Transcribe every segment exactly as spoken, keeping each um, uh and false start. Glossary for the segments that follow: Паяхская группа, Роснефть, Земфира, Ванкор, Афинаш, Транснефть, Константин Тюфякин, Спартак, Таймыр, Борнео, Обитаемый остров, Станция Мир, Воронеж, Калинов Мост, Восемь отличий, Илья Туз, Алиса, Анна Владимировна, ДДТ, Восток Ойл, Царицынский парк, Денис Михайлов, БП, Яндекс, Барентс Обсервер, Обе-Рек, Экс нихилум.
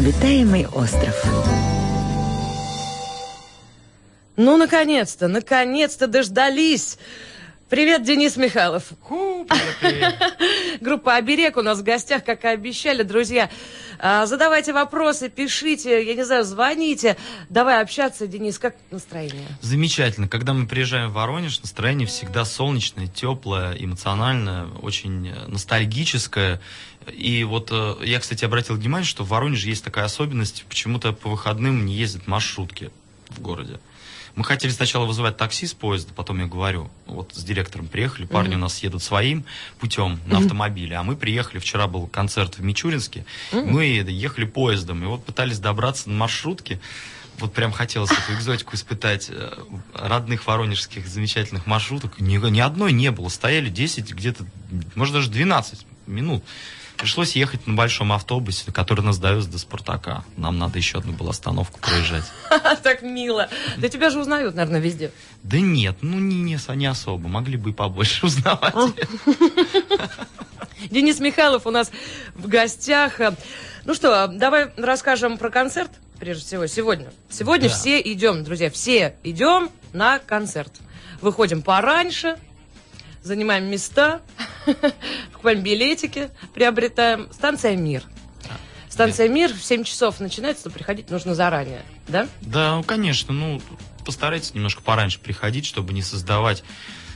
Обитаемый остров. Ну, наконец-то, наконец-то дождались. Привет, Денис Михайлов. Группа «Обе-Рек» у нас в гостях, как и обещали, друзья. Задавайте вопросы, пишите, я не знаю, звоните. Давай общаться, Денис, как настроение? Замечательно. Когда мы приезжаем в Воронеж, настроение всегда солнечное, теплое, эмоциональное, очень ностальгическое. И вот я, кстати, обратил внимание, что в Воронеже есть такая особенность, почему-то по выходным не ездят маршрутки в городе. Мы хотели сначала вызывать такси с поезда, потом я говорю, вот с директором приехали, парни mm-hmm. у нас едут своим путем на автомобиле, mm-hmm. а мы приехали, вчера был концерт в Мичуринске, mm-hmm. мы ехали поездом, и вот пытались добраться на маршрутке, вот прям хотелось эту экзотику испытать, родных воронежских замечательных маршруток, ни, ни одной не было, стояли десять, где-то, может даже двенадцать минут. Пришлось ехать на большом автобусе, который нас довез до Спартака. Нам надо еще одну была остановку проезжать. Так мило. Да тебя же узнают, наверное, везде. Да нет, ну не особо. Могли бы и побольше узнавать. Денис Михайлов у нас в гостях. Ну что, давай расскажем про концерт, прежде всего, сегодня. Сегодня все идем, друзья, все идем на концерт. Выходим пораньше, занимаем места, покупаем билетики, приобретаем. Станция Мир. Станция Мир в семь часов начинается, но приходить нужно заранее, да? Да, ну, конечно. Ну, постарайтесь немножко пораньше приходить, чтобы не создавать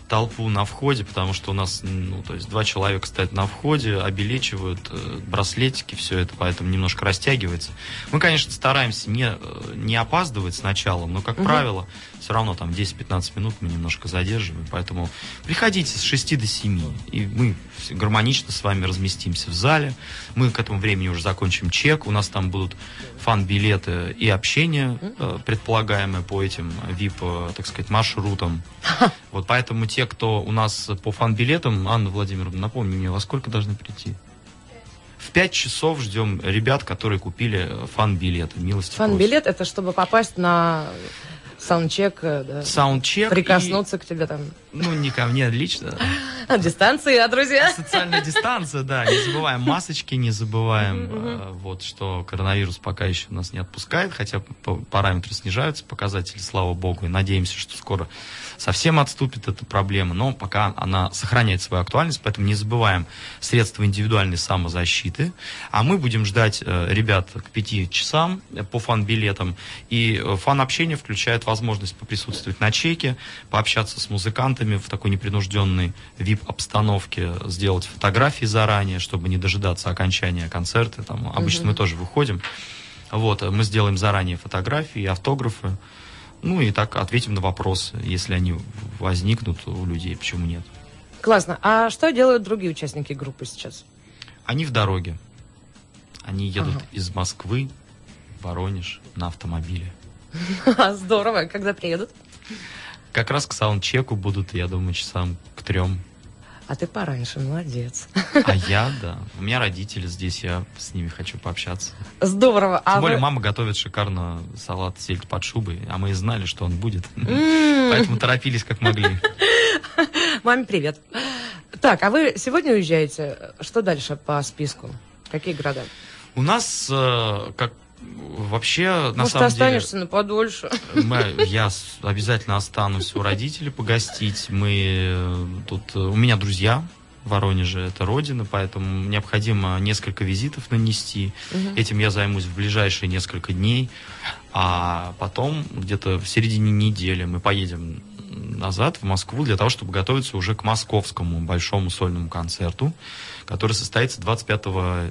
толпу на входе, потому что у нас, ну, то есть два человека стоят на входе, обелечивают браслетики, все это, поэтому немножко растягивается. Мы, конечно, стараемся не, не опаздывать с началом, но, как угу. правило, все равно там десять-пятнадцать минут мы немножко задерживаем, поэтому приходите с шести до семи, и мы гармонично с вами разместимся в зале. Мы к этому времени уже закончим чек, у нас там будут фан-билеты и общение, предполагаемое по этим ви ай пи, так сказать, маршрутам. Вот поэтому те, кто у нас по фан-билетам, Анна Владимировна, напомни мне, во сколько должны прийти? В пять часов ждем ребят, которые купили фан-билеты. Милости просим. Фан-билет – это чтобы попасть на... Саундчек, да. Саундчек. Прикоснуться и... к тебе там. Ну, не ко мне лично. А дистанции, а друзья? Социальная дистанция, да. Не забываем масочки, не забываем, mm-hmm. вот, что коронавирус пока еще нас не отпускает, хотя параметры снижаются, показатели, слава богу, и надеемся, что скоро совсем отступит эта проблема, но пока она сохраняет свою актуальность, поэтому не забываем средства индивидуальной самозащиты, а мы будем ждать ребят к пяти часам по фан-билетам, и фан-общение включает возможность поприсутствовать на чеке, пообщаться с музыкантами в такой непринужденной ви ай пи-обстановке, сделать фотографии заранее, чтобы не дожидаться окончания концерта. Там, обычно [S2] Угу. [S1] Мы тоже выходим. Вот, мы сделаем заранее фотографии, автографы. Ну и так ответим на вопросы, если они возникнут у людей, почему нет. Классно. А что делают другие участники группы сейчас? Они в дороге. Они едут [S2] Ага. [S1] Из Москвы в Воронеж на автомобиле. Здорово. Когда приедут? Как раз к саундчеку будут, я думаю, часам к трем. А ты пораньше, молодец. А я, да. У меня родители здесь, я с ними хочу пообщаться. Здорово. Тем а более вы... мама готовит шикарно салат сельдь под шубой, а мы и знали, что он будет. Поэтому торопились как могли. Маме привет. Так, а вы сегодня уезжаете? Что дальше по списку? Какие города? У нас, как вообще, на самом деле... Может, останешься на подольше. Мы, я обязательно останусь у родителей погостить. Мы тут... У меня друзья в Воронеже, это родина, поэтому необходимо несколько визитов нанести. Угу. Этим я займусь в ближайшие несколько дней. А потом, где-то в середине недели, мы поедем назад в Москву для того, чтобы готовиться уже к московскому большому сольному концерту, который состоится двадцать пятого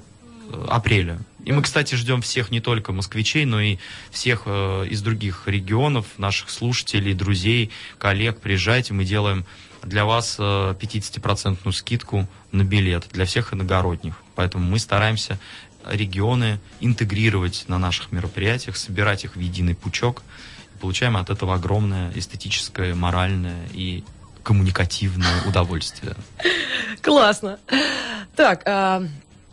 апреля. И мы, кстати, ждем всех, не только москвичей, но и всех э, из других регионов, наших слушателей, друзей, коллег. Приезжайте, мы делаем для вас э, пятидесятипроцентную скидку на билет для всех иногородних. Поэтому мы стараемся регионы интегрировать на наших мероприятиях, собирать их в единый пучок. И получаем от этого огромное эстетическое, моральное и коммуникативное удовольствие. Классно. Так,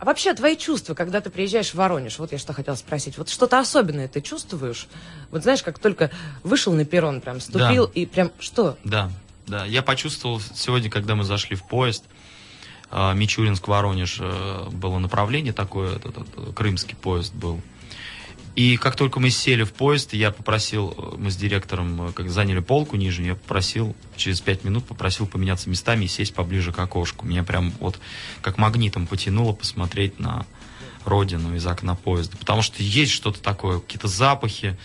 а вообще твои чувства, когда ты приезжаешь в Воронеж, вот я что хотела спросить, вот что-то особенное ты чувствуешь? Вот знаешь, как только вышел на перрон, прям ступил, да. и прям что? Да, да, я почувствовал сегодня, когда мы зашли в поезд, Мичуринск-Воронеж было направление такое, этот, этот, крымский поезд был. И как только мы сели в поезд, я попросил, мы с директором как заняли полку нижнюю, я попросил, через пять минут попросил поменяться местами и сесть поближе к окошку. Меня прям вот как магнитом потянуло посмотреть на родину из окна поезда. Потому что есть что-то такое, какие-то запахи,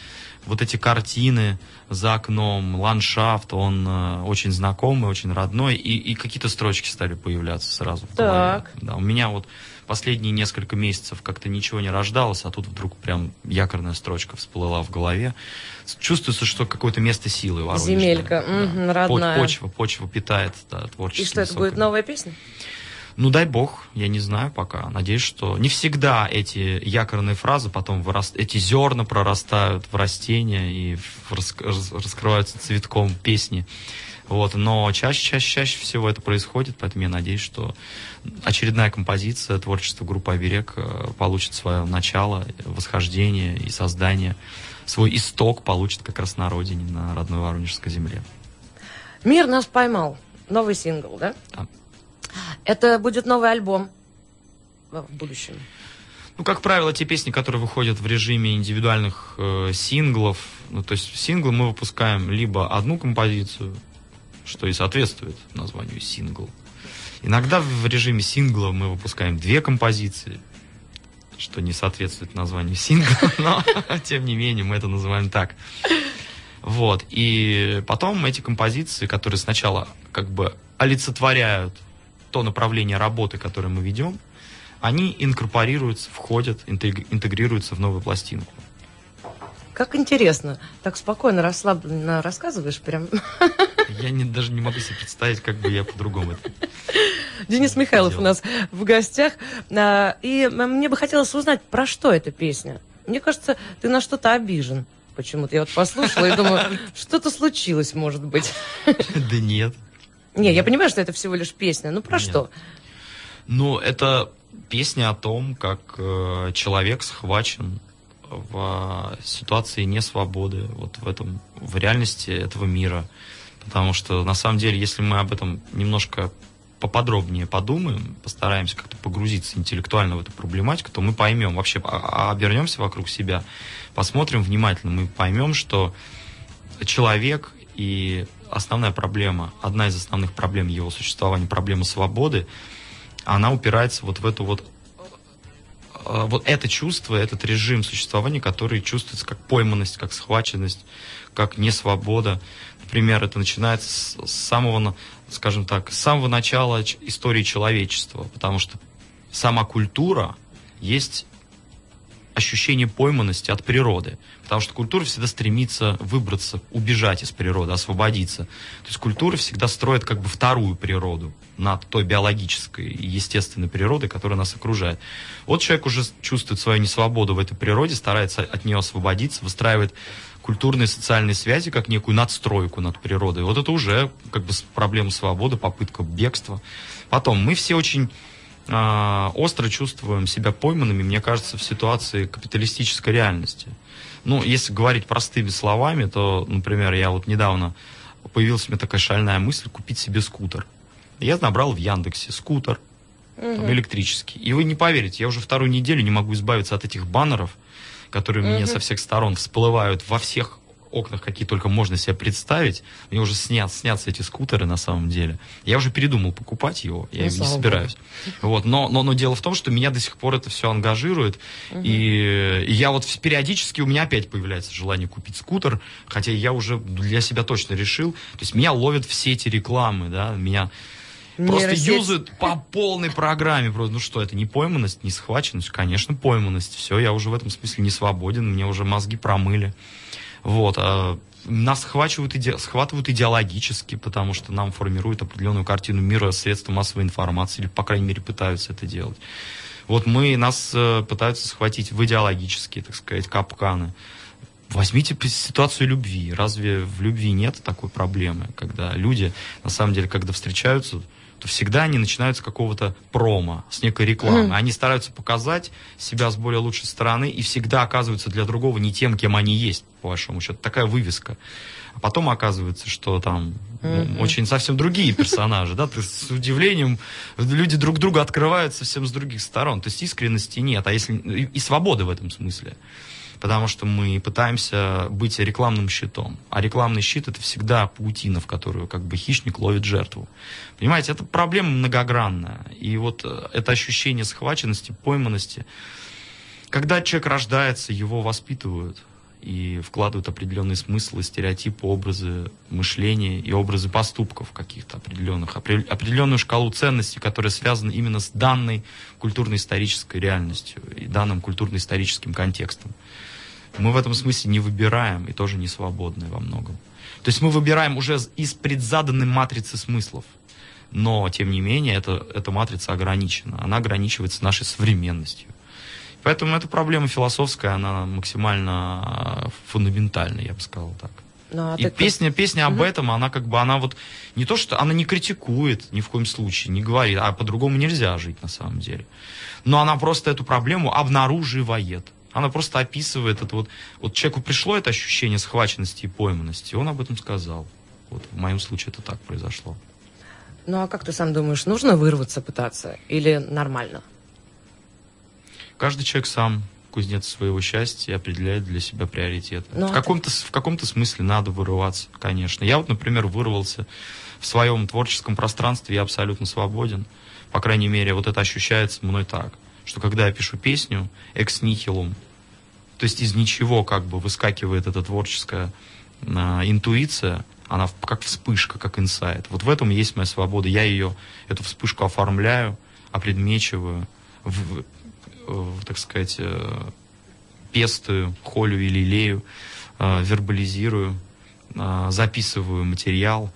вот эти картины за окном, ландшафт, он очень знакомый, очень родной. И, и какие-то строчки стали появляться сразу в голове. Да, у меня вот... Последние несколько месяцев как-то ничего не рождалось, а тут вдруг прям якорная строчка всплыла в голове. Чувствуется, что какое-то место силы Воронеж. Земелька, да, угу, да. Родная. Почва, почва питает, да, творчество. И что, это соками. Будет новая песня? Ну, дай бог, я не знаю пока. Надеюсь, что не всегда эти якорные фразы потом вырастают, эти зерна прорастают в растения и рас... раскрываются цветком песни. Вот, но чаще, чаще, чаще всего это происходит, поэтому я надеюсь, что очередная композиция творчества группы «Обе-Рек» получит свое начало, восхождение и создание, свой исток получит как раз на родине, на родной воронежской земле. «Мир нас поймал». Новый сингл, да? Да. Это будет новый альбом в будущем? Ну, как правило, те песни, которые выходят в режиме индивидуальных э, синглов, ну, то есть сингл мы выпускаем либо одну композицию, что и соответствует названию сингл. Иногда в режиме сингла мы выпускаем две композиции, что не соответствует названию сингла, но тем не менее мы это называем так. Вот. И потом эти композиции, которые сначала как бы олицетворяют то направление работы, которое мы ведем, они инкорпорируются, входят, интегрируются в новую пластинку. Как интересно. Так спокойно, расслабленно рассказываешь прям. Я не, даже не могу себе представить, как бы я по-другому это Денис Михайлов делал. У нас в гостях. И мне бы хотелось узнать, про что эта песня. Мне кажется, ты на что-то обижен почему-то. Я вот послушала и думаю, что-то случилось, может быть. Да нет. Не, я понимаю, что это всего лишь песня. Ну, про что? Ну, это песня о том, как человек схвачен в ситуации несвободы, вот в этом, в реальности этого мира. Потому что, на самом деле, если мы об этом немножко поподробнее подумаем, постараемся как-то погрузиться интеллектуально в эту проблематику, то мы поймем, вообще обернемся вокруг себя, посмотрим внимательно, мы поймем, что человек и основная проблема, одна из основных проблем его существования, проблема свободы, она упирается вот в эту вот Вот это чувство, этот режим существования, который чувствуется как пойманность, как схваченность, как несвобода. Например, это начинается с самого, скажем так, с самого начала истории человечества, потому что сама культура есть ощущение пойманности от природы, потому что культура всегда стремится выбраться, убежать из природы, освободиться. То есть культура всегда строит как бы вторую природу над той биологической и естественной природой, которая нас окружает. Вот человек уже чувствует свою несвободу в этой природе, старается от нее освободиться, выстраивает культурные и социальные связи как некую надстройку над природой. Вот это уже как бы проблема свободы, попытка бегства. Потом, мы все очень... остро чувствуем себя пойманными, мне кажется, в ситуации капиталистической реальности. Ну, если говорить простыми словами, то, например, я вот недавно появилась у меня такая шальная мысль купить себе скутер. Я набрал в Яндексе скутер, угу. там, электрический. И вы не поверите, я уже вторую неделю не могу избавиться от этих баннеров, которые угу. мне со всех сторон всплывают во всех окнах, какие только можно себе представить. Мне уже снят, снятся эти скутеры на самом деле. Я уже передумал покупать его, я ну, им не собираюсь. Вот. Но, но, но дело в том, что меня до сих пор это все ангажирует. Угу. И, и я вот периодически, у меня опять появляется желание купить скутер, хотя я уже для себя точно решил. То есть меня ловят все эти рекламы, да, меня... Просто юзают по полной программе. Просто, ну что, это не пойманность, не схваченность? Конечно, пойманность. Все, я уже в этом смысле не свободен, мне уже мозги промыли. Вот. А нас схватывают, иде... схватывают идеологически, потому что нам формируют определенную картину мира средства массовой информации, или, по крайней мере, пытаются это делать. Вот мы, нас пытаются схватить в идеологические, так сказать, капканы. Возьмите ситуацию любви. Разве в любви нет такой проблемы, когда люди, на самом деле, когда встречаются... то всегда они начинают с какого-то промо, с некой рекламы. Mm. Они стараются показать себя с более лучшей стороны и всегда оказываются для другого не тем, кем они есть, по вашему счету. Такая вывеска. А потом оказывается, что там mm-hmm. очень совсем другие персонажи, да, ты с удивлением, люди друг друга открывают совсем с других сторон, то есть искренности нет, а если и, и свободы в этом смысле, потому что мы пытаемся быть рекламным щитом, а рекламный щит — это всегда паутина, в которую как бы хищник ловит жертву, понимаете, это проблема многогранная, и вот это ощущение схваченности, пойманности, когда человек рождается, его воспитывают и вкладывают определенные смыслы, стереотипы, образы мышления и образы поступков каких-то определенных, определенную шкалу ценностей, которая связана именно с данной культурно-исторической реальностью и данным культурно-историческим контекстом. Мы в этом смысле не выбираем и тоже не свободны во многом. То есть мы выбираем уже из предзаданной матрицы смыслов, но, тем не менее, это, эта матрица ограничена, она ограничивается нашей современностью. Поэтому эта проблема философская, она максимально фундаментальная, я бы сказал так. А, и так... песня, песня об mm-hmm. этом, она как бы, она вот не то, что она не критикует ни в коем случае, не говорит, а по-другому нельзя жить на самом деле. Но она просто эту проблему обнаруживает. Она просто описывает это вот. Вот человеку пришло это ощущение схваченности и пойманности, и он об этом сказал. Вот в моем случае это так произошло. Ну а как ты сам думаешь, нужно вырваться пытаться или нормально? Каждый человек сам кузнец своего счастья и определяет для себя приоритеты. Ну, в каком-то, в каком-то смысле надо вырываться, конечно. Я вот, например, вырвался в своем творческом пространстве, я абсолютно свободен. По крайней мере, вот это ощущается мной так, что когда я пишу песню «Экс нихилум», то есть из ничего как бы выскакивает эта творческая э, интуиция, она как вспышка, как инсайт. Вот в этом есть моя свобода. Я ее, эту вспышку оформляю, опредмечиваю, в... так сказать, пестую, холю или лею, вербализирую, записываю материал,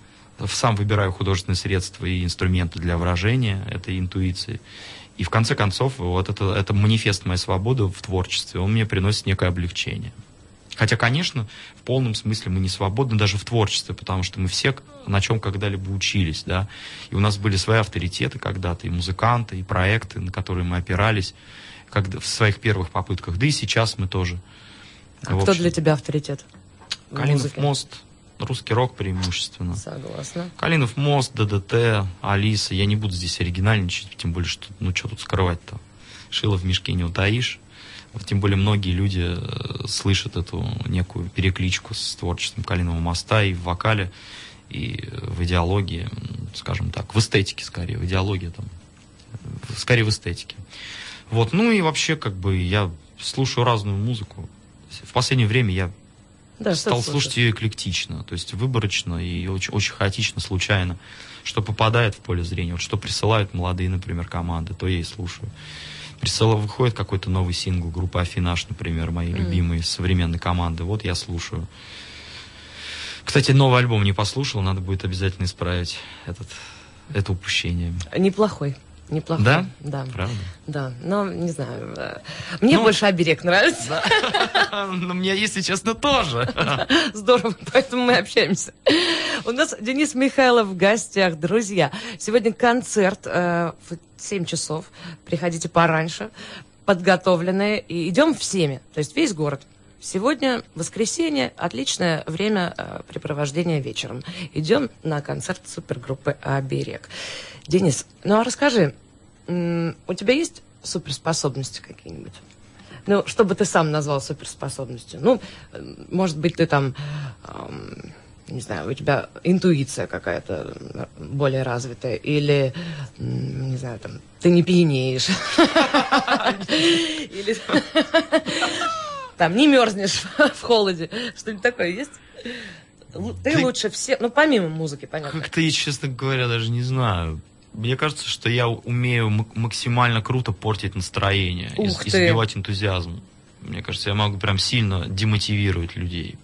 сам выбираю художественные средства и инструменты для выражения этой интуиции. И в конце концов, вот это, это манифест моей свободы в творчестве, он мне приносит некое облегчение. Хотя, конечно, в полном смысле мы не свободны даже в творчестве, потому что мы все на чем когда-либо учились, да, и у нас были свои авторитеты когда-то, и музыканты, и проекты, на которые мы опирались, как в своих первых попытках, да и сейчас мы тоже. А кто для тебя авторитет? Калинов Мост, русский рок преимущественно. Согласна. Калинов Мост, ДДТ, Алиса. Я не буду здесь оригинальничать, тем более, что ну что тут скрывать-то? Шило в мешке не утаишь. Тем более многие люди слышат эту некую перекличку с творчеством Калиного Моста и в вокале, и в идеологии, скажем так, в эстетике скорее, в идеологии там, скорее в эстетике. Вот, ну и вообще, как бы, я слушаю разную музыку. В последнее время я да, стал слушать ее эклектично, то есть выборочно и очень, очень хаотично, случайно, что попадает в поле зрения, вот что присылают молодые, например, команды, то я и слушаю. Присылал, выходит какой-то новый сингл группы Афинаш, например, мои mm. любимые современные команды. Вот я слушаю. Кстати, новый альбом не послушал, надо будет обязательно исправить этот, это упущение. Неплохой. Неплохой. Да? Да. Правда? Да. Но, не знаю, мне ну, больше «Обе-Рек» нравится. Но мне, если честно, тоже. Здорово, поэтому мы общаемся. У нас Денис Михайлов в гостях. Друзья, сегодня концерт в семь часов. Приходите пораньше, подготовленные. И идем всеми, то есть весь город. Сегодня воскресенье, отличное время э, препровождения вечером. Идем на концерт супергруппы «Обе-Рек». Денис, ну а расскажи, м- у тебя есть суперспособности какие-нибудь? Ну, что бы ты сам назвал суперспособностью? Ну, э, может быть, ты там, э, не знаю, у тебя интуиция какая-то более развитая, или, э, не знаю, там, ты не пьянеешь. Или... Там не мерзнешь в холоде. Что-нибудь такое есть? Ты, ты лучше всех. Ну, помимо музыки, понятно. Как-то, честно говоря, даже не знаю. Мне кажется, что я умею максимально круто портить настроение и сбивать энтузиазм. Мне кажется, я могу прям сильно демотивировать людей.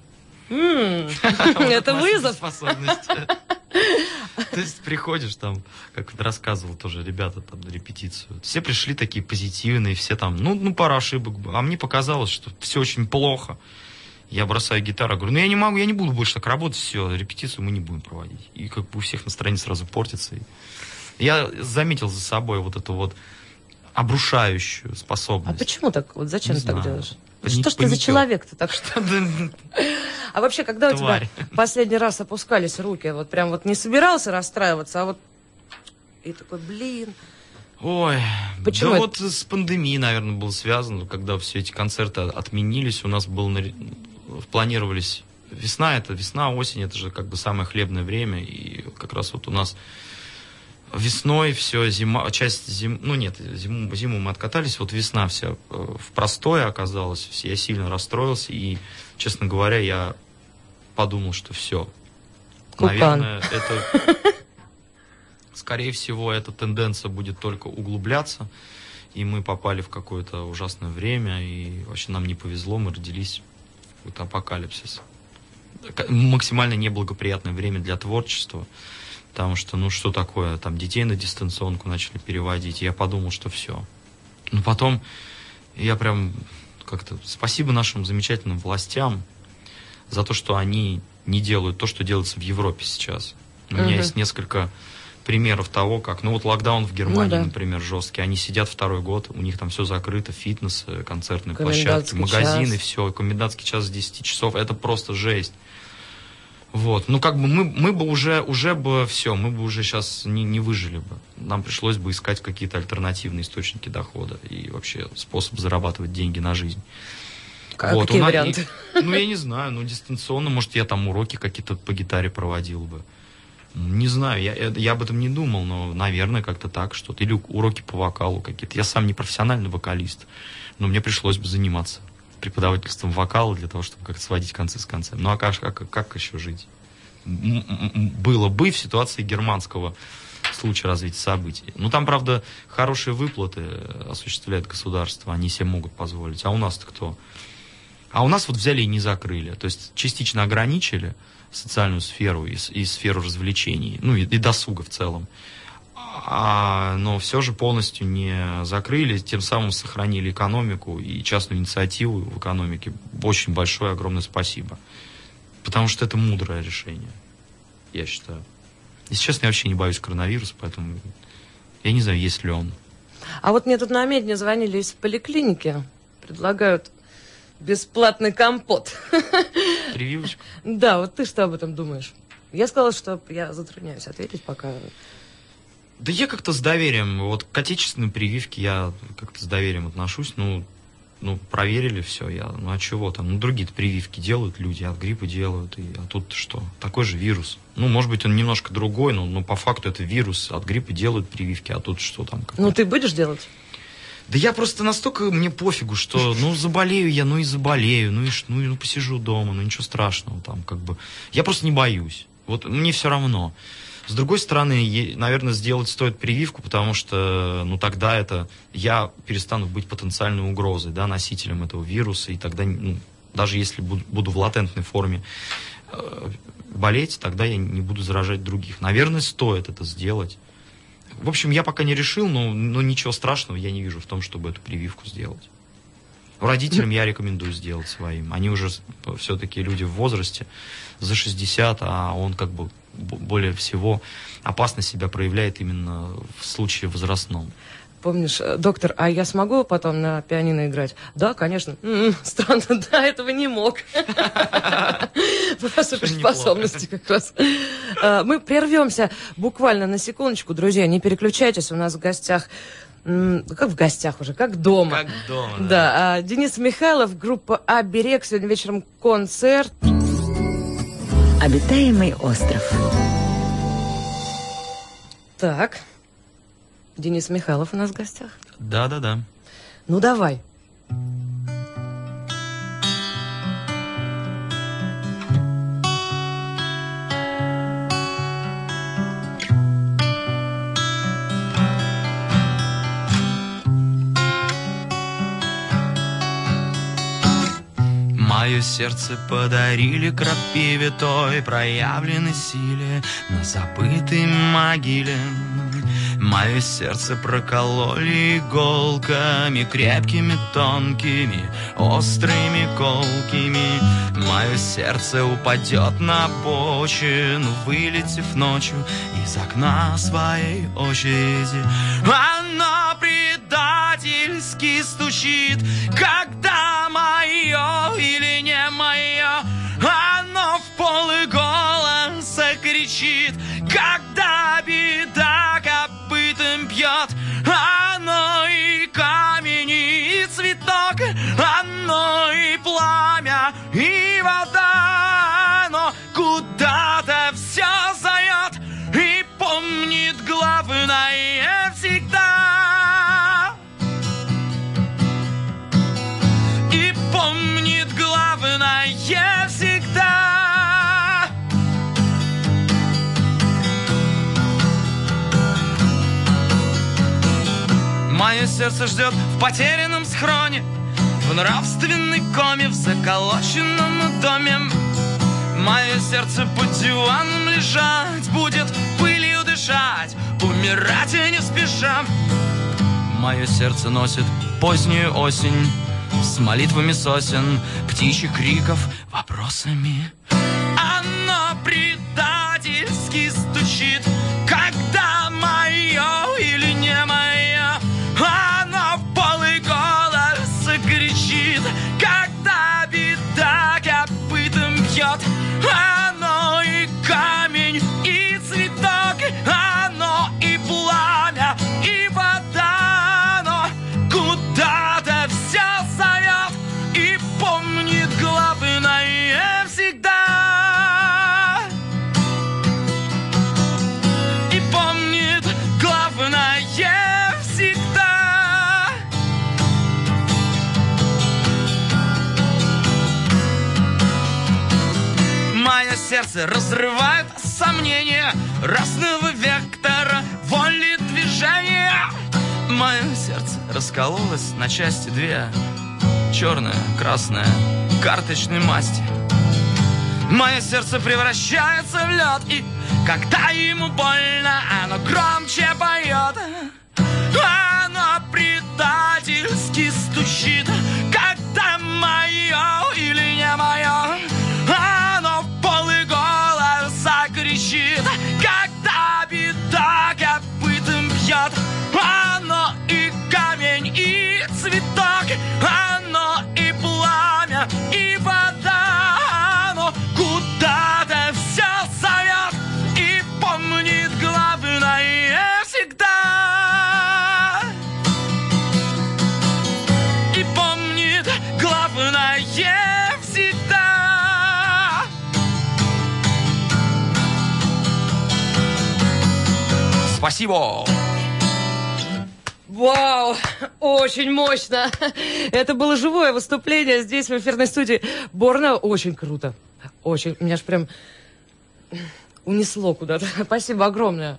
Это вызов. То есть приходишь там, как рассказывал тоже ребята там на репетицию, все пришли такие позитивные, все там, ну, ну пара ошибок, а мне показалось, что все очень плохо. Я бросаю гитару, говорю, ну я не могу, я не буду больше так работать, все, репетицию мы не будем проводить. И как бы у всех настроение сразу портится. И... Я заметил за собой вот эту вот обрушающую способность. А почему так? Вот зачем не ты знаю. Так делаешь? Что Паникел. Ж ты за человек-то так что? А вообще, когда у тебя последний раз опускались руки, вот прям вот не собирался расстраиваться, а вот и такой, блин. Ой, почему да это? Вот с пандемией, наверное, было связано, когда все эти концерты отменились, у нас был, планировались весна, это весна, осень, это же как бы самое хлебное время, и как раз вот у нас весной все, зима, часть зим, ну нет, зиму, зиму мы откатались, вот весна вся в простое оказалась, я сильно расстроился, и, честно говоря, я подумал, что все, наверное, это... Скорее всего, эта тенденция будет только углубляться, и мы попали в какое-то ужасное время, и вообще нам не повезло, мы родились в какой-то апокалипсис. Максимально неблагоприятное время для творчества, потому что, ну что такое, там детей на дистанционку начали переводить, и я подумал, что все. Но потом я прям как-то... Спасибо нашим замечательным властям за то, что они не делают то, что делается в Европе сейчас. У меня [S2] Угу. [S1] Есть несколько... примеров того, как, ну вот локдаун в Германии, ну, да. например, жесткий, они сидят второй год, у них там все закрыто, фитнес, концертные площадки, магазины, все, комендантский час с десяти часов, это просто жесть. Вот, ну как бы мы, мы бы уже, уже бы все, мы бы уже сейчас не, не выжили бы, нам пришлось бы искать какие-то альтернативные источники дохода и вообще способ зарабатывать деньги на жизнь. А вот, какие варианты? И, ну я не знаю, ну дистанционно, может я там уроки какие-то по гитаре проводил бы. Не знаю, я, я об этом не думал, но, наверное, как-то так что-то. Или уроки по вокалу какие-то. Я сам не профессиональный вокалист, но мне пришлось бы заниматься преподавательством вокала для того, чтобы как-то сводить концы с концами. Ну а как, как, как еще жить? Было бы в ситуации германского случая развития событий. Ну там, правда, хорошие выплаты осуществляет государство, они себе могут позволить. А у нас-то кто? А у нас вот взяли и не закрыли, то есть частично ограничили социальную сферу и, и сферу развлечений, ну и, и досуга в целом, а, но все же полностью не закрыли, тем самым сохранили экономику и частную инициативу в экономике. Очень большое, огромное спасибо, потому что это мудрое решение, я считаю. Если честно, я вообще не боюсь коронавируса, поэтому я не знаю, есть ли он. А вот мне тут на медне звонили из поликлиники, предлагают... Бесплатный компот. Прививочку? Да, вот ты что об этом думаешь? Я сказала, что я затрудняюсь ответить пока. Да я как-то с доверием, вот к отечественной прививке я как-то с доверием отношусь, ну, ну проверили все, я, ну а чего там, ну другие-то прививки делают люди, от гриппа делают, и, а тут что, такой же вирус. Ну, может быть, он немножко другой, но, но по факту это вирус, от гриппа делают прививки, а тут что там? Ну, ты будешь делать? Да я просто настолько, мне пофигу, что, ну, заболею я, ну и заболею, ну и ну, ну посижу дома, ну ничего страшного там, как бы. Я просто не боюсь, вот мне все равно. С другой стороны, наверное, сделать стоит прививку, потому что, ну, тогда это, я перестану быть потенциальной угрозой, да, носителем этого вируса, и тогда, ну, даже если буду, буду в латентной форме э, болеть, тогда я не буду заражать других. Наверное, стоит это сделать. В общем, я пока не решил, но, но ничего страшного я не вижу в том, чтобы эту прививку сделать. Родителям я рекомендую сделать своим. Они уже все-таки люди в возрасте, за шестьдесят, а он как бы более всего опасно себя проявляет именно в случае возрастном. Помнишь, доктор, а я смогу потом на пианино играть? Да, конечно. М-м, странно, да, этого не мог. Про суперспособности как раз. Мы прервемся буквально на секундочку, друзья, не переключайтесь, у нас в гостях, как в гостях уже, как дома. Как дома, да. Денис Михайлов, группа Обе-Рек, сегодня вечером концерт. Обитаемый остров. Так... Денис Михайлов у нас в гостях. Да-да-да. Ну, давай. Мое сердце подарили крапиве той проявленной силе на забытой могиле. Мое сердце прокололи иголками, крепкими, тонкими, острыми, колкими. Мое сердце упадет на обочину, вылетев ночью из окна своей очереди. Оно предательски стучит, когда мое или не мое. Оно в полголоса кричит, когда беда копытом бьет. Оно и камень, и цветок, оно и пламя, и вода. Оно куда-то все зовет и помнит главное всегда. И помнит главное всегда. Мое сердце ждет в потерянном схроне, в нравственной коме, в заколоченном доме. Мое сердце под диваном лежать будет, пылью дышать, умирать и не спеша. Мое сердце носит позднюю осень с молитвами сосен, птичьих криков, вопросами. Оно предательски стучит, когда мое или не мое. Она в пол и голоса кричит, когда беда копытом бьет. Оно и камень, и цветок, оно и пламя, и вода. Оно куда-то все зовет и помнит главное всегда. И помнит главное сердце разрывает сомнения разного вектора воли движения. Мое сердце раскололось на части две, черная, красная, карточной масти. Мое сердце превращается в лед, и когда ему больно, оно громче поет. Оно предательски стучит, когда мое или не мое. Оно в пол и голоса кричит, когда беда копытом бьет. Оно и камень, и цветок, оно и пламя, и вода. Оно куда-то все зовет и помнит главное всегда. И помнит главное всегда. Спасибо! Вау! Очень мощно! Это было живое выступление здесь, в эфирной студии Борнео. Очень круто. Очень. Меня аж прям унесло куда-то. Спасибо огромное.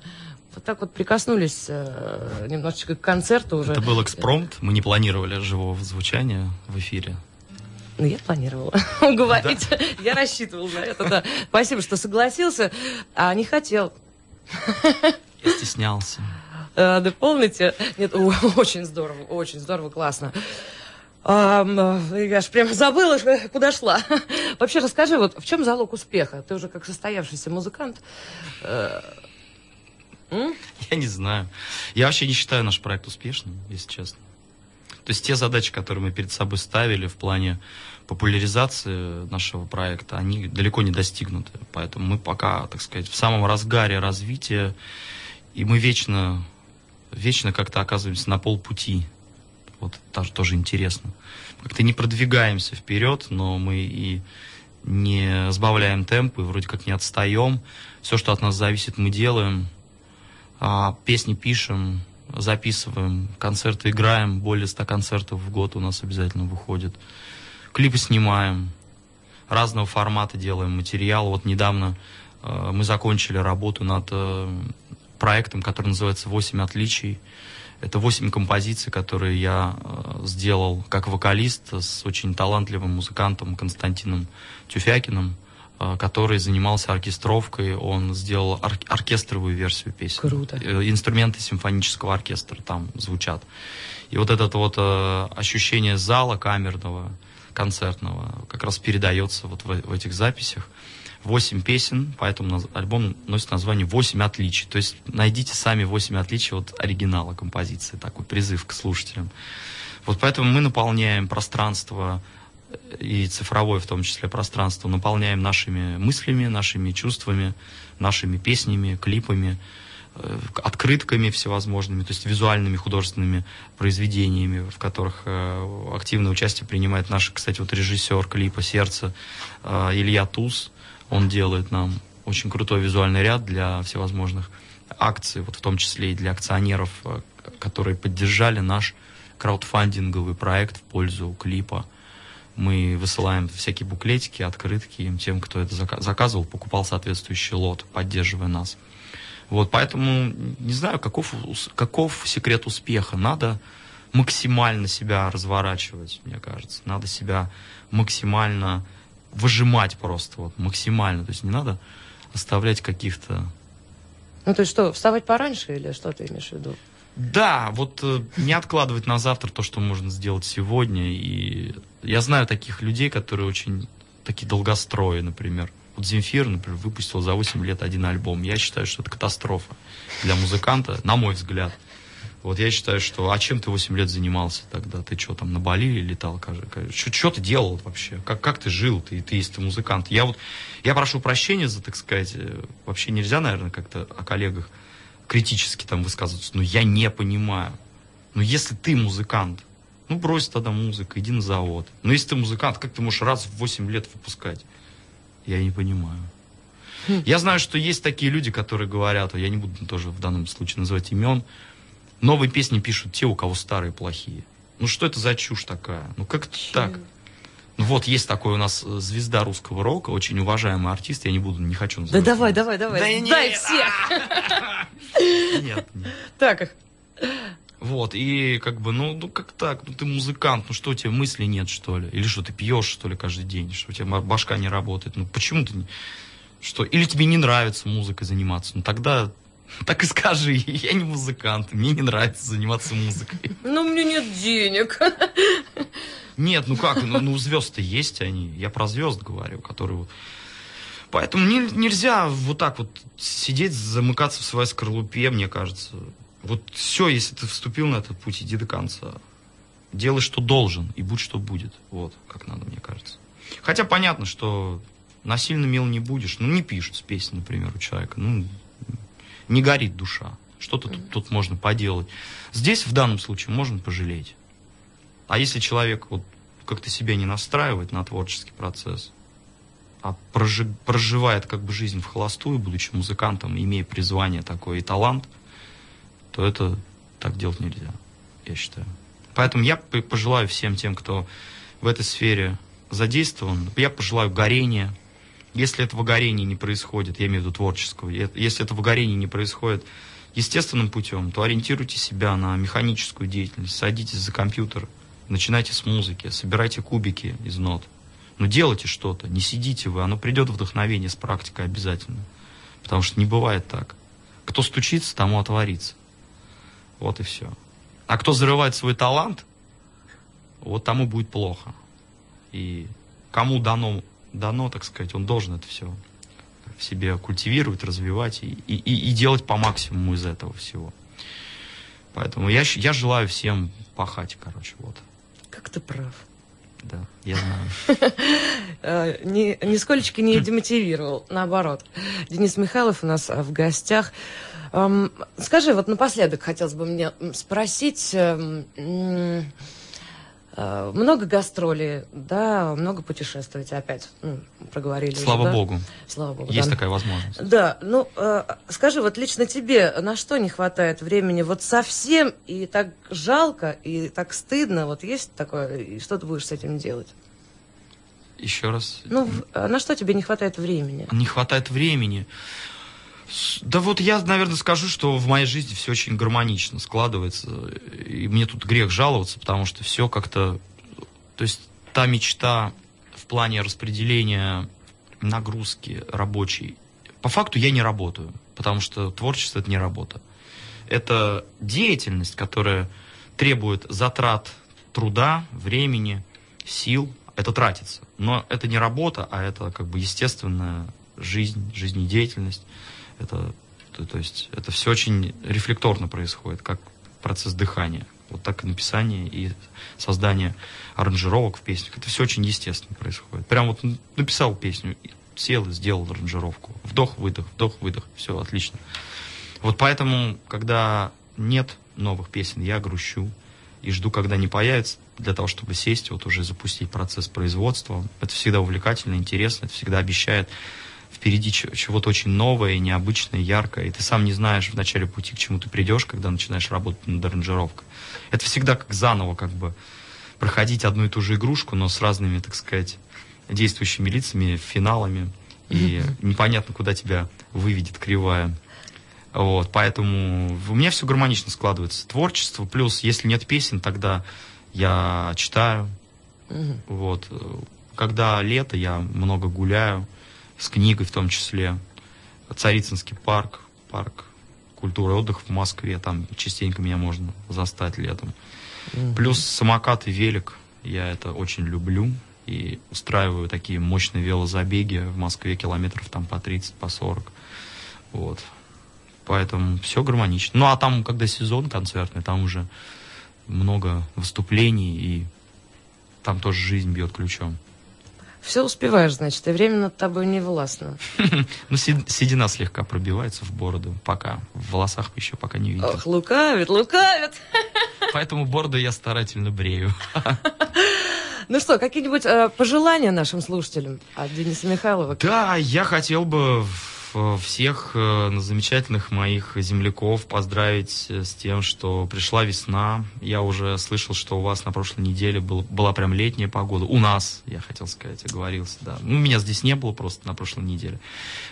Вот так вот прикоснулись немножечко к концерту уже. Это был экспромт. Мы не планировали живого звучания в эфире. Ну, я планировала уговорить. Да. Я рассчитывал на это, да. Спасибо, что согласился, а не хотел. Я стеснялся. А, да, помните? Нет, о, очень здорово, очень здорово, классно. А, я ж прям забыла, куда шла. Вообще, расскажи, вот в чем залог успеха? Ты уже как состоявшийся музыкант. А, я не знаю. Я вообще не считаю наш проект успешным, если честно. То есть те задачи, которые мы перед собой ставили в плане популяризации нашего проекта, они далеко не достигнуты. Поэтому мы пока, так сказать, в самом разгаре развития, и мы вечно, вечно как-то оказываемся на полпути. Вот тоже, тоже интересно. Как-то не продвигаемся вперед, но мы и не сбавляем темп, и вроде как не отстаем. Все, что от нас зависит, мы делаем. Песни пишем, записываем, концерты играем. Более ста концертов в год у нас обязательно выходит. Клипы снимаем, разного формата делаем материал. Вот недавно э, мы закончили работу над э, проектом, который называется «Восемь отличий». Это восемь композиций, которые я э, сделал как вокалист с очень талантливым музыкантом Константином Тюфякиным. который занимался оркестровкой, он сделал ор- оркестровую версию песни. Круто. Инструменты симфонического оркестра там звучат. И вот это вот ощущение зала камерного, концертного, как раз передается вот в, в этих записях. Восемь песен, поэтому альбом носит название «Восемь отличий». То есть найдите сами восемь отличий от оригинала композиции, такой призыв к слушателям. Вот поэтому мы наполняем пространство, и цифровое в том числе пространство, наполняем нашими мыслями, нашими чувствами, нашими песнями, клипами, открытками всевозможными, то есть визуальными художественными произведениями, в которых активное участие принимает наш, кстати, вот режиссер клипа «Сердце» Илья Туз. Он делает нам очень крутой визуальный ряд для всевозможных акций, вот в том числе и для акционеров, которые поддержали наш краудфандинговый проект в пользу клипа. Мы высылаем всякие буклетики, открытки им, тем, кто это заказывал, покупал соответствующий лот, поддерживая нас. Вот, поэтому не знаю, каков, каков секрет успеха. Надо максимально себя разворачивать, мне кажется. Надо себя максимально выжимать просто, вот, максимально. То есть не надо оставлять каких-то... Ну, то есть что, вставать пораньше или что ты имеешь в виду? Да, вот не откладывать на завтра то, что можно сделать сегодня. И я знаю таких людей, которые очень такие долгострои, например. Вот Земфира, например, выпустила за восемь лет один альбом. Я считаю, что это катастрофа для музыканта, на мой взгляд. Вот я считаю, что... А чем ты восемь лет занимался тогда? Ты что, там на Бали летал? Что ты делал вообще? Как, как ты жил? Ты, ты есть ты музыкант. Я вот... Я прошу прощения за, так сказать... Вообще нельзя, наверное, как-то о коллегах критически там высказываться. Но я не понимаю. Ну, если ты музыкант, ну, брось тогда музыку, иди на завод. Но если ты музыкант, как ты можешь раз в восемь лет выпускать? Я не понимаю. Я знаю, что есть такие люди, которые говорят... Я не буду тоже в данном случае называть имен... Новые песни пишут те, у кого старые плохие. Ну что это за чушь такая? Ну как это так? Ну вот есть такой у нас звезда русского рока, очень уважаемый артист, я не буду, не хочу называть. Да давай, давай, давай, да не... дай всех! Нет, нет. Так их. Вот, и как бы, ну, ну как так? Ну ты музыкант, ну что, у тебя мысли нет, что ли? Или что, ты пьешь, что ли, каждый день? Что у тебя башка не работает? Ну почему ты... Что? Или тебе не нравится музыкой заниматься? Ну тогда... Так и скажи, я не музыкант, мне не нравится заниматься музыкой. Но мне нет денег. Нет, ну как, ну, ну звезды есть они, я про звезд говорю, которые... Поэтому не, нельзя вот так вот сидеть, замыкаться в своей скорлупе, мне кажется. Вот все, если ты вступил на этот путь, иди до конца. Делай, что должен, и будь, что будет. Вот, как надо, мне кажется. Хотя понятно, что насильно мил не будешь. Ну, не пишут песни, например, у человека, ну... Не горит душа. Что-то тут, тут можно поделать. Здесь в данном случае можно пожалеть. А если человек вот как-то себя не настраивает на творческий процесс, а прожи, проживает как бы жизнь вхолостую, будучи музыкантом, имея призвание такое и талант, то это так делать нельзя, я считаю. Поэтому я пожелаю всем тем, кто в этой сфере задействован, я пожелаю горения. Если этого горения не происходит, я имею в виду творческого, если этого горения не происходит естественным путем, то ориентируйте себя на механическую деятельность, садитесь за компьютер, начинайте с музыки, собирайте кубики из нот. Но делайте что-то, не сидите вы, оно придет вдохновение с практикой обязательно. Потому что не бывает так. Кто стучится, тому отворится. Вот и все. А кто зарывает свой талант, вот тому будет плохо. И кому дано... дано, так сказать, он должен это все в себе культивировать, развивать и, и, и делать по максимуму из этого всего. Поэтому я, я желаю всем пахать, короче, вот. Как ты прав. Да, я знаю. Нисколечко не демотивировал, наоборот. Денис Михайлов у нас в гостях. Скажи, вот напоследок хотелось бы мне спросить... Много гастролей, да, много путешествуете опять, ну, проговорили. Слава уже, да? Богу. Слава Богу. Есть да. такая возможность. Да, ну, э, скажи, вот лично тебе на что не хватает времени? Вот совсем и так жалко, и так стыдно, вот есть такое, и что ты будешь с этим делать? Еще раз. Ну, на что тебе не хватает времени? Не хватает времени. Да вот я, наверное, скажу, что в моей жизни все очень гармонично складывается, и мне тут грех жаловаться, потому что все как-то... То есть та мечта в плане распределения нагрузки рабочей. По факту я не работаю, потому что творчество – это не работа. Это деятельность, которая требует затрат труда, времени, сил. Это тратится. Но это не работа, а это как бы естественная жизнь, жизнедеятельность. Это, то, то есть, это все очень рефлекторно происходит, как процесс дыхания. Вот так и написание, и создание аранжировок в песнях. Это все очень естественно происходит. Прям вот написал песню, сел и сделал аранжировку. Вдох-выдох, вдох-выдох. Все отлично. Вот поэтому, когда нет новых песен, я грущу и жду, когда не появится, для того, чтобы сесть, вот уже запустить процесс производства. Это всегда увлекательно, интересно, это всегда обещает впереди чего-то очень новое, необычное, яркое. И ты сам не знаешь в начале пути, к чему ты придешь, когда начинаешь работать над аранжировкой. Это всегда как заново, как бы проходить одну и ту же игрушку, но с разными, так сказать, действующими лицами, финалами. И непонятно, куда тебя выведет кривая. Вот, поэтому у меня все гармонично складывается. Творчество, плюс, если нет песен, тогда я читаю. Угу. Вот. Когда лето, я много гуляю, с книгой в том числе. Царицынский парк, парк культуры и отдыха в Москве, там частенько меня можно застать летом. Угу. Плюс самокат и велик, я это очень люблю. И устраиваю такие мощные велозабеги в Москве, километров там по тридцать, по сорок. Вот. Поэтому все гармонично. Ну, а там, когда сезон концертный, там уже много выступлений, и там тоже жизнь бьет ключом. Все успеваешь, значит, и время над тобой не властно. Ну, седина слегка пробивается в бороду, пока. В волосах еще пока не видит. Ох, лукавит, лукавит! Поэтому бороду я старательно брею. Ну что, какие-нибудь пожелания нашим слушателям от Дениса Михайлова? Да, я хотел бы всех замечательных моих земляков поздравить с тем, что пришла весна. Я уже слышал, что у вас на прошлой неделе был, была прям летняя погода. У нас, я хотел сказать, оговорился, да. Ну, меня здесь не было просто на прошлой неделе.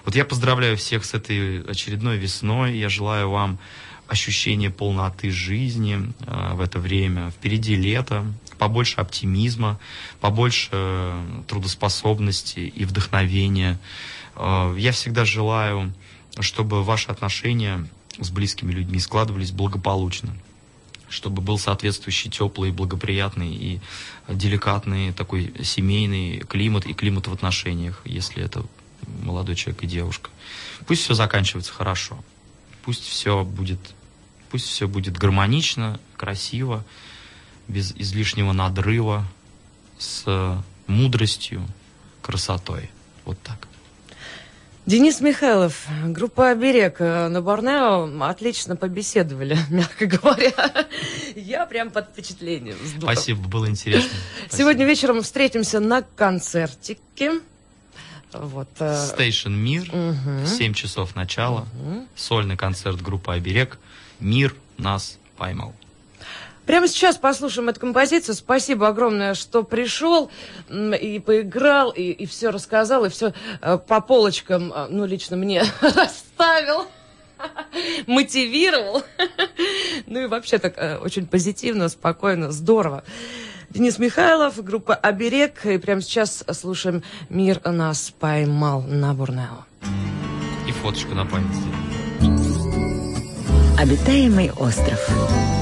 Вот я поздравляю всех с этой очередной весной. Я желаю вам ощущения полноты жизни в это время. Впереди лето, побольше оптимизма, побольше трудоспособности и вдохновения. Я всегда желаю, чтобы ваши отношения с близкими людьми складывались благополучно, чтобы был соответствующий теплый, благоприятный и деликатный такой семейный климат и климат в отношениях, если это молодой человек и девушка. Пусть все заканчивается хорошо, пусть все будет, пусть все будет гармонично, красиво, без излишнего надрыва, с мудростью, красотой. Вот так. Денис Михайлов, группа «Обе-Рек» на Борнео отлично побеседовали, мягко говоря. Я прям под впечатлением. Спасибо, было интересно. Сегодня вечером встретимся на концертике. Вот. Станция Мир, угу. семь часов начала, угу. Сольный концерт группы «Обе-Рек». Мир нас поймал. Прямо сейчас послушаем эту композицию. Спасибо огромное, что пришел и поиграл, и, и все рассказал, и все по полочкам, ну, лично мне расставил, мотивировал. Ну и вообще так очень позитивно, спокойно, здорово. Денис Михайлов, группа «Обе-Рек». И прямо сейчас слушаем «Мир нас поймал» на Борнео. И фоточку на память. Обитаемый остров.